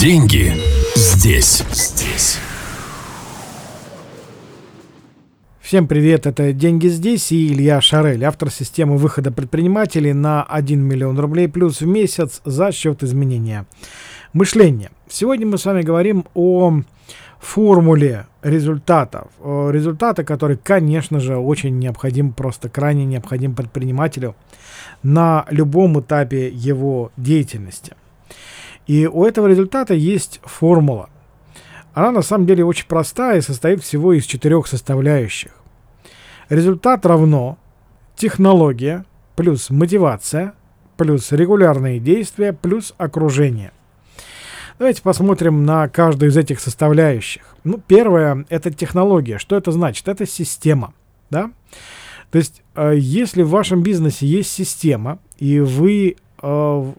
Деньги здесь. Всем привет, это «Деньги здесь» и Илья Шарель, автор системы выхода предпринимателей на 1 миллион рублей плюс в месяц за счет изменения мышления. Сегодня мы с вами говорим о формуле результатов. Результаты, которые, конечно же, очень необходим, просто крайне необходим предпринимателю на любом этапе его деятельности. И у этого результата есть формула. Она на самом деле очень простая и состоит всего из 4 составляющих. Результат равно технология плюс мотивация плюс регулярные действия плюс окружение. Давайте посмотрим на каждую из этих составляющих. Первое — это технология. Что это значит? Это система. Да? То есть, если в вашем бизнесе есть система, и вы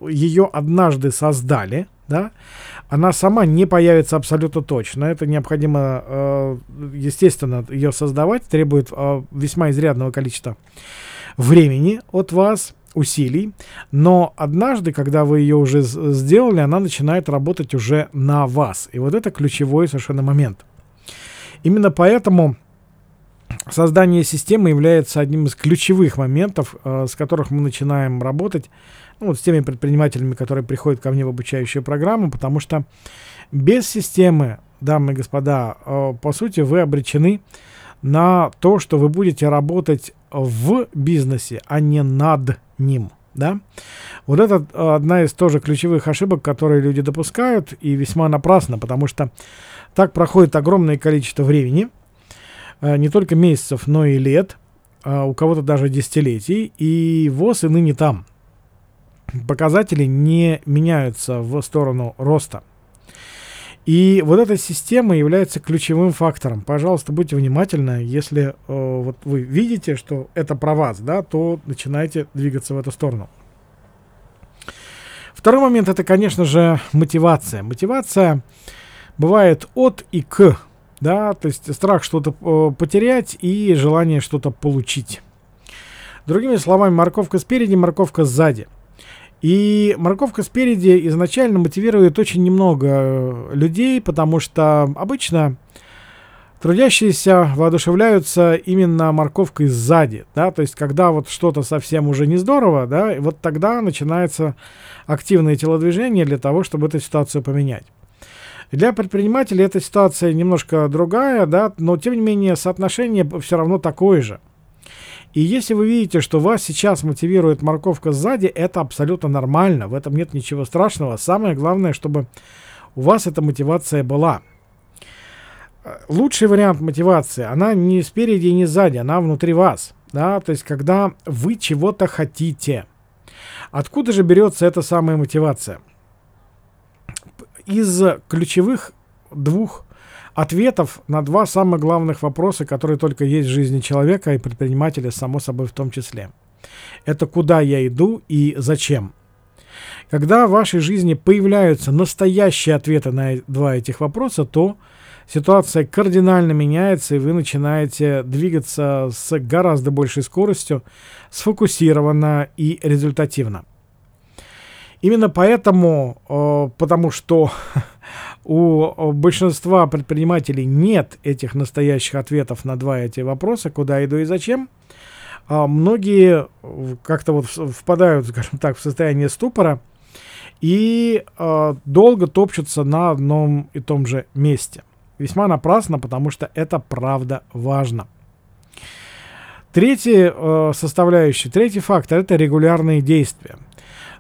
ее однажды создали, да, она сама не появится абсолютно точно. Это необходимо, естественно, ее создавать. Требует весьма изрядного количества времени от вас, усилий. Но однажды, когда вы ее уже сделали, она начинает работать уже на вас. И вот это ключевой совершенно момент. Именно поэтому создание системы является одним из ключевых моментов, с которых мы начинаем работать с теми предпринимателями, которые приходят ко мне в обучающую программу, потому что без системы, дамы и господа, по сути, вы обречены на то, что вы будете работать в бизнесе, а не над ним. Да? Вот это одна из тоже ключевых ошибок, которые люди допускают, и весьма напрасно, потому что так проходит огромное количество времени, не только месяцев, но и лет, у кого-то даже десятилетий, и ВОЗ и ныне там. Показатели не меняются в сторону роста. И вот эта система является ключевым фактором. Пожалуйста, будьте внимательны. Если вот вы видите, что это про вас, да, то начинайте двигаться в эту сторону. Второй момент — это, конечно же, мотивация. Мотивация бывает от и к. Да, то есть страх что-то потерять и желание что-то получить. Другими словами, морковка спереди, морковка сзади. И морковка спереди изначально мотивирует очень немного людей, потому что обычно трудящиеся воодушевляются именно морковкой сзади. Да? То есть когда вот что-то совсем уже не здорово, да, вот тогда начинается активное телодвижение для того, чтобы эту ситуацию поменять. Для предпринимателей эта ситуация немножко другая, да, но тем не менее соотношение все равно такое же. И если вы видите, что вас сейчас мотивирует морковка сзади, это абсолютно нормально, в этом нет ничего страшного. Самое главное, чтобы у вас эта мотивация была. Лучший вариант мотивации, она не спереди и не сзади, она внутри вас, да, то есть когда вы чего-то хотите. Откуда же берется эта самая мотивация? Из ключевых 2 ответов на 2 самых главных вопроса, которые только есть в жизни человека и предпринимателя, само собой, в том числе. Это куда я иду и зачем. Когда в вашей жизни появляются настоящие ответы на 2 этих вопроса, то ситуация кардинально меняется, и вы начинаете двигаться с гораздо большей скоростью, сфокусированно и результативно. Именно поэтому, потому что у большинства предпринимателей нет этих настоящих ответов на 2 эти вопроса, куда иду и зачем, многие как-то вот впадают, скажем так, в состояние ступора и долго топчутся на одном и том же месте. Весьма напрасно, потому что это правда важно. Третий фактор — это регулярные действия.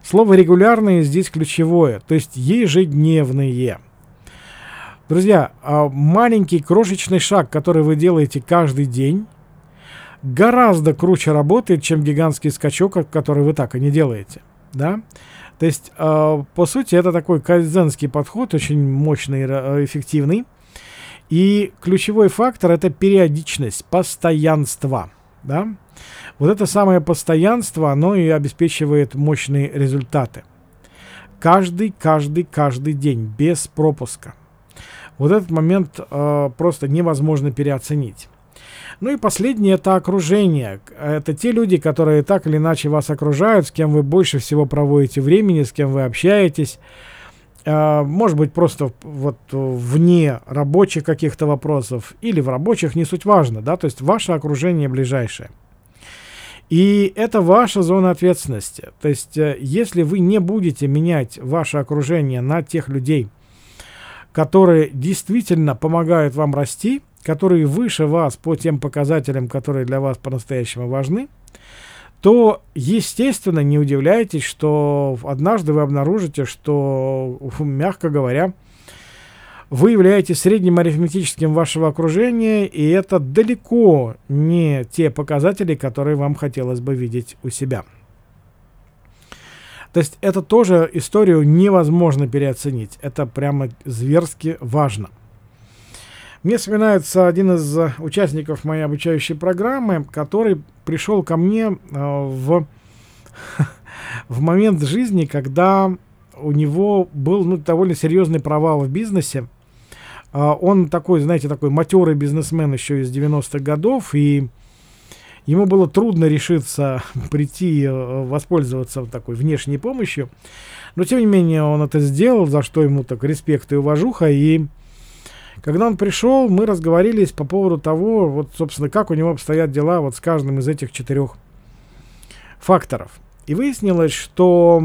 Слово «регулярные» здесь ключевое, то есть ежедневные. Друзья, маленький крошечный шаг, который вы делаете каждый день, гораздо круче работает, чем гигантский скачок, который вы так и не делаете. Да? То есть, по сути, это такой кайдзенский подход, очень мощный, эффективный. И ключевой фактор — это периодичность, постоянство. Да? Вот это самое постоянство, оно и обеспечивает мощные результаты. Каждый день, без пропуска. Вот этот момент просто невозможно переоценить. Ну и последнее — это окружение. Это те люди, которые так или иначе вас окружают, с кем вы больше всего проводите времени, с кем вы общаетесь. может быть, просто вот вне рабочих каких-то вопросов или в рабочих, не суть важно, да, то есть ваше окружение ближайшее. И это ваша зона ответственности. То есть если вы не будете менять ваше окружение на тех людей, которые действительно помогают вам расти, которые выше вас по тем показателям, которые для вас по-настоящему важны, то, естественно, не удивляйтесь, что однажды вы обнаружите, что, мягко говоря, вы являетесь средним арифметическим вашего окружения, и это далеко не те показатели, которые вам хотелось бы видеть у себя. То есть это тоже историю невозможно переоценить. Это прямо зверски важно. Мне вспоминается один из участников моей обучающей программы, который пришел ко мне в момент жизни, когда у него был довольно серьезный провал в бизнесе. Он такой, знаете, такой матерый бизнесмен еще из 90-х годов, и ему было трудно решиться прийти воспользоваться такой внешней помощью. Но, тем не менее, он это сделал, за что ему так респект и уважуха. И когда он пришел, мы разговорились по поводу того, вот, собственно, как у него обстоят дела вот с каждым из этих четырех факторов. И выяснилось, что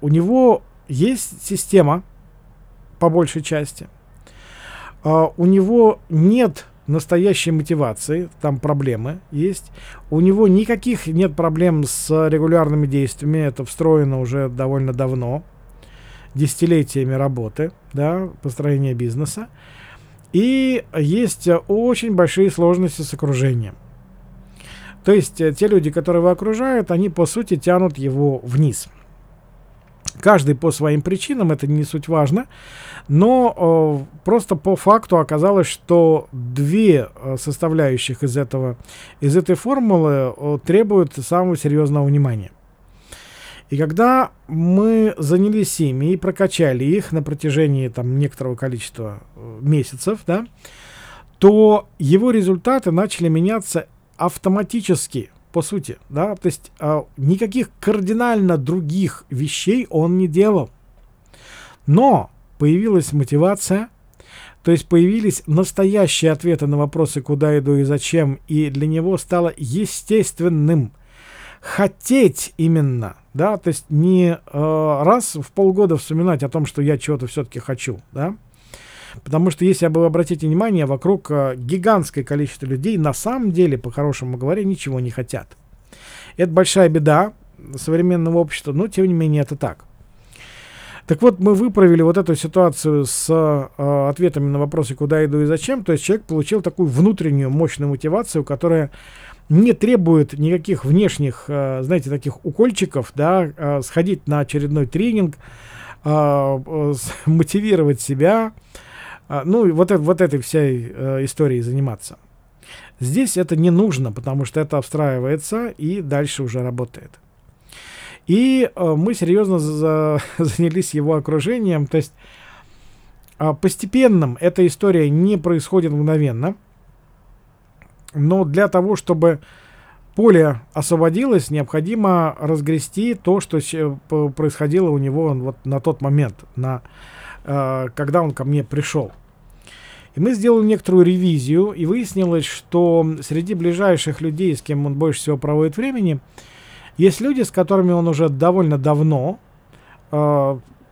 у него есть система, по большей части. У него нет настоящей мотивации, там проблемы есть. У него никаких нет проблем с регулярными действиями, это встроено уже довольно давно, десятилетиями работы, да, построения бизнеса. И есть очень большие сложности с окружением. То есть те люди, которые его окружают, они по сути тянут его вниз. Каждый по своим причинам, это не суть важно, но просто по факту оказалось, что две составляющих из этой формулы требуют самого серьезного внимания. И когда мы занялись ими и прокачали их на протяжении там некоторого количества месяцев, да, то его результаты начали меняться автоматически. По сути, да, то есть никаких кардинально других вещей он не делал. Но появилась мотивация, то есть появились настоящие ответы на вопросы, куда иду и зачем, и для него стало естественным хотеть именно, да, то есть не раз в полгода вспоминать о том, что я чего-то все-таки хочу, да. Потому что, если вы обратите внимание, вокруг гигантское количество людей на самом деле, по-хорошему говоря, ничего не хотят. Это большая беда современного общества, но, тем не менее, это так. Так вот, мы выправили вот эту ситуацию с ответами на вопросы «Куда иду и зачем?». То есть человек получил такую внутреннюю мощную мотивацию, которая не требует никаких внешних, знаете, таких укольчиков, да, сходить на очередной тренинг, мотивировать себя. Ну, и вот этой всей историей заниматься. Здесь это не нужно, потому что это обстраивается и дальше уже работает. И мы серьезно занялись его окружением. То есть постепенно эта история не происходит мгновенно. Но для того, чтобы поле освободилось, необходимо разгрести то, что происходило у него вот на тот момент, когда он ко мне пришел. И мы сделали некоторую ревизию, и выяснилось, что среди ближайших людей, с кем он больше всего проводит времени, есть люди, с которыми он уже довольно давно,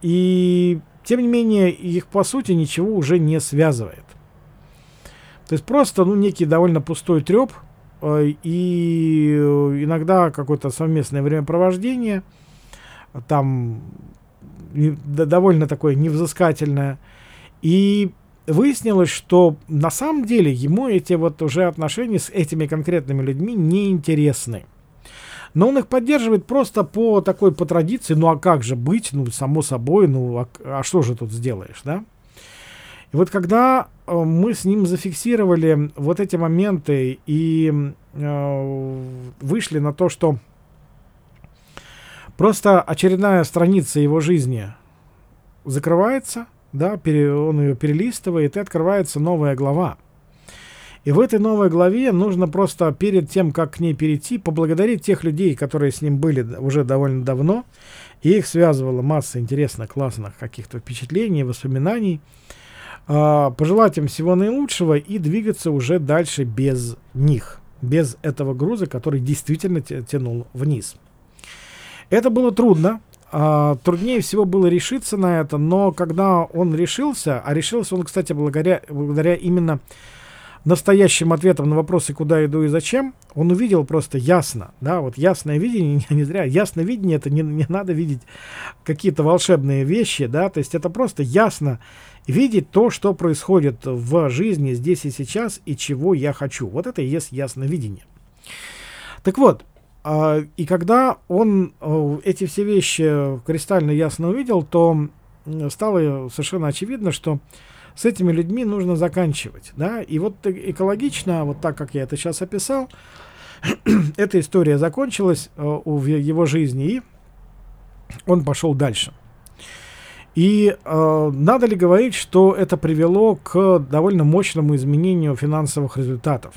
и тем не менее их по сути ничего уже не связывает. То есть просто некий довольно пустой треп, и иногда какое-то совместное времяпровождение, там довольно такое невзыскательное. И выяснилось, что на самом деле ему эти вот уже отношения с этими конкретными людьми не интересны. Но он их поддерживает просто по такой, по традиции. Ну а как же быть? Ну само собой, ну а что же тут сделаешь, да? И вот когда мы с ним зафиксировали вот эти моменты и вышли на то, что просто очередная страница его жизни закрывается, да, он ее перелистывает, и открывается новая глава. И в этой новой главе нужно просто перед тем, как к ней перейти, поблагодарить тех людей, которые с ним были уже довольно давно. И их связывала масса интересных, классных каких-то впечатлений, воспоминаний. Пожелать им всего наилучшего и двигаться уже дальше без них. Без этого груза, который действительно тянул вниз. Это было трудно. Труднее всего было решиться на это. Но когда он решился, а решился он, кстати, благодаря именно... настоящим ответом на вопросы, куда иду и зачем, он увидел просто ясно, да, вот ясное видение, не зря, ясное видение, это не надо видеть какие-то волшебные вещи, да, то есть это просто ясно видеть то, что происходит в жизни здесь и сейчас, и чего я хочу. Вот это и есть ясное видение. Так вот, и когда он эти все вещи кристально ясно увидел, то стало совершенно очевидно, что с этими людьми нужно заканчивать, да, и вот экологично, вот так, как я это сейчас описал, эта история закончилась в его жизни, и он пошел дальше. И надо ли говорить, что это привело к довольно мощному изменению финансовых результатов?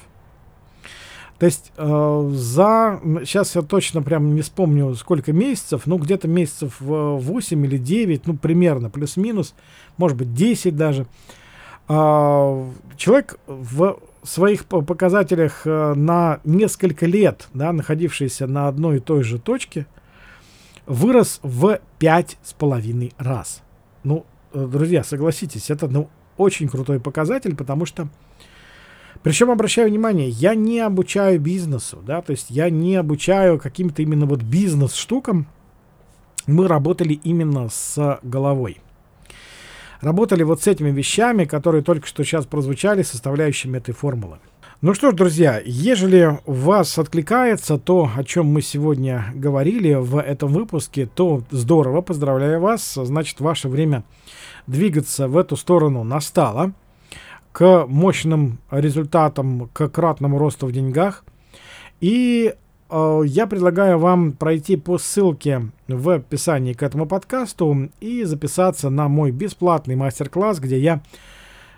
То есть сейчас я точно прям не вспомню, сколько месяцев, ну где-то месяцев 8 или 9, ну примерно, плюс-минус, может быть 10 даже, человек в своих показателях на несколько лет, да, находившийся на одной и той же точке, вырос в 5,5 раз. Ну, друзья, согласитесь, это ну, очень крутой показатель, потому что... Причем, обращаю внимание, я не обучаю бизнесу, да, то есть я не обучаю каким-то именно вот бизнес-штукам. Мы работали именно с головой. Работали вот с этими вещами, которые только что сейчас прозвучали, составляющими этой формулы. Ну что ж, друзья, ежели вас откликается то, о чем мы сегодня говорили в этом выпуске, то здорово, поздравляю вас, значит, ваше время двигаться в эту сторону настало. К мощным результатам, к кратному росту в деньгах. И я предлагаю вам пройти по ссылке в описании к этому подкасту и записаться на мой бесплатный мастер-класс, где я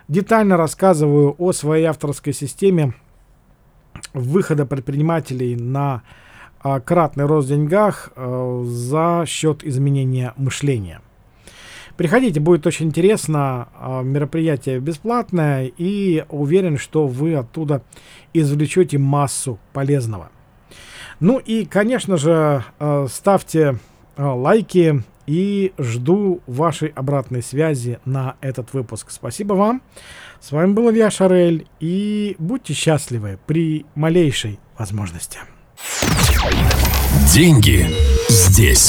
детально рассказываю о своей авторской системе выхода предпринимателей на кратный рост в деньгах за счет изменения мышления. Приходите, будет очень интересно, мероприятие бесплатное, и уверен, что вы оттуда извлечете массу полезного. Ну и, конечно же, ставьте лайки и жду вашей обратной связи на этот выпуск. Спасибо вам. С вами был Илья Шарель, и будьте счастливы при малейшей возможности. Деньги здесь.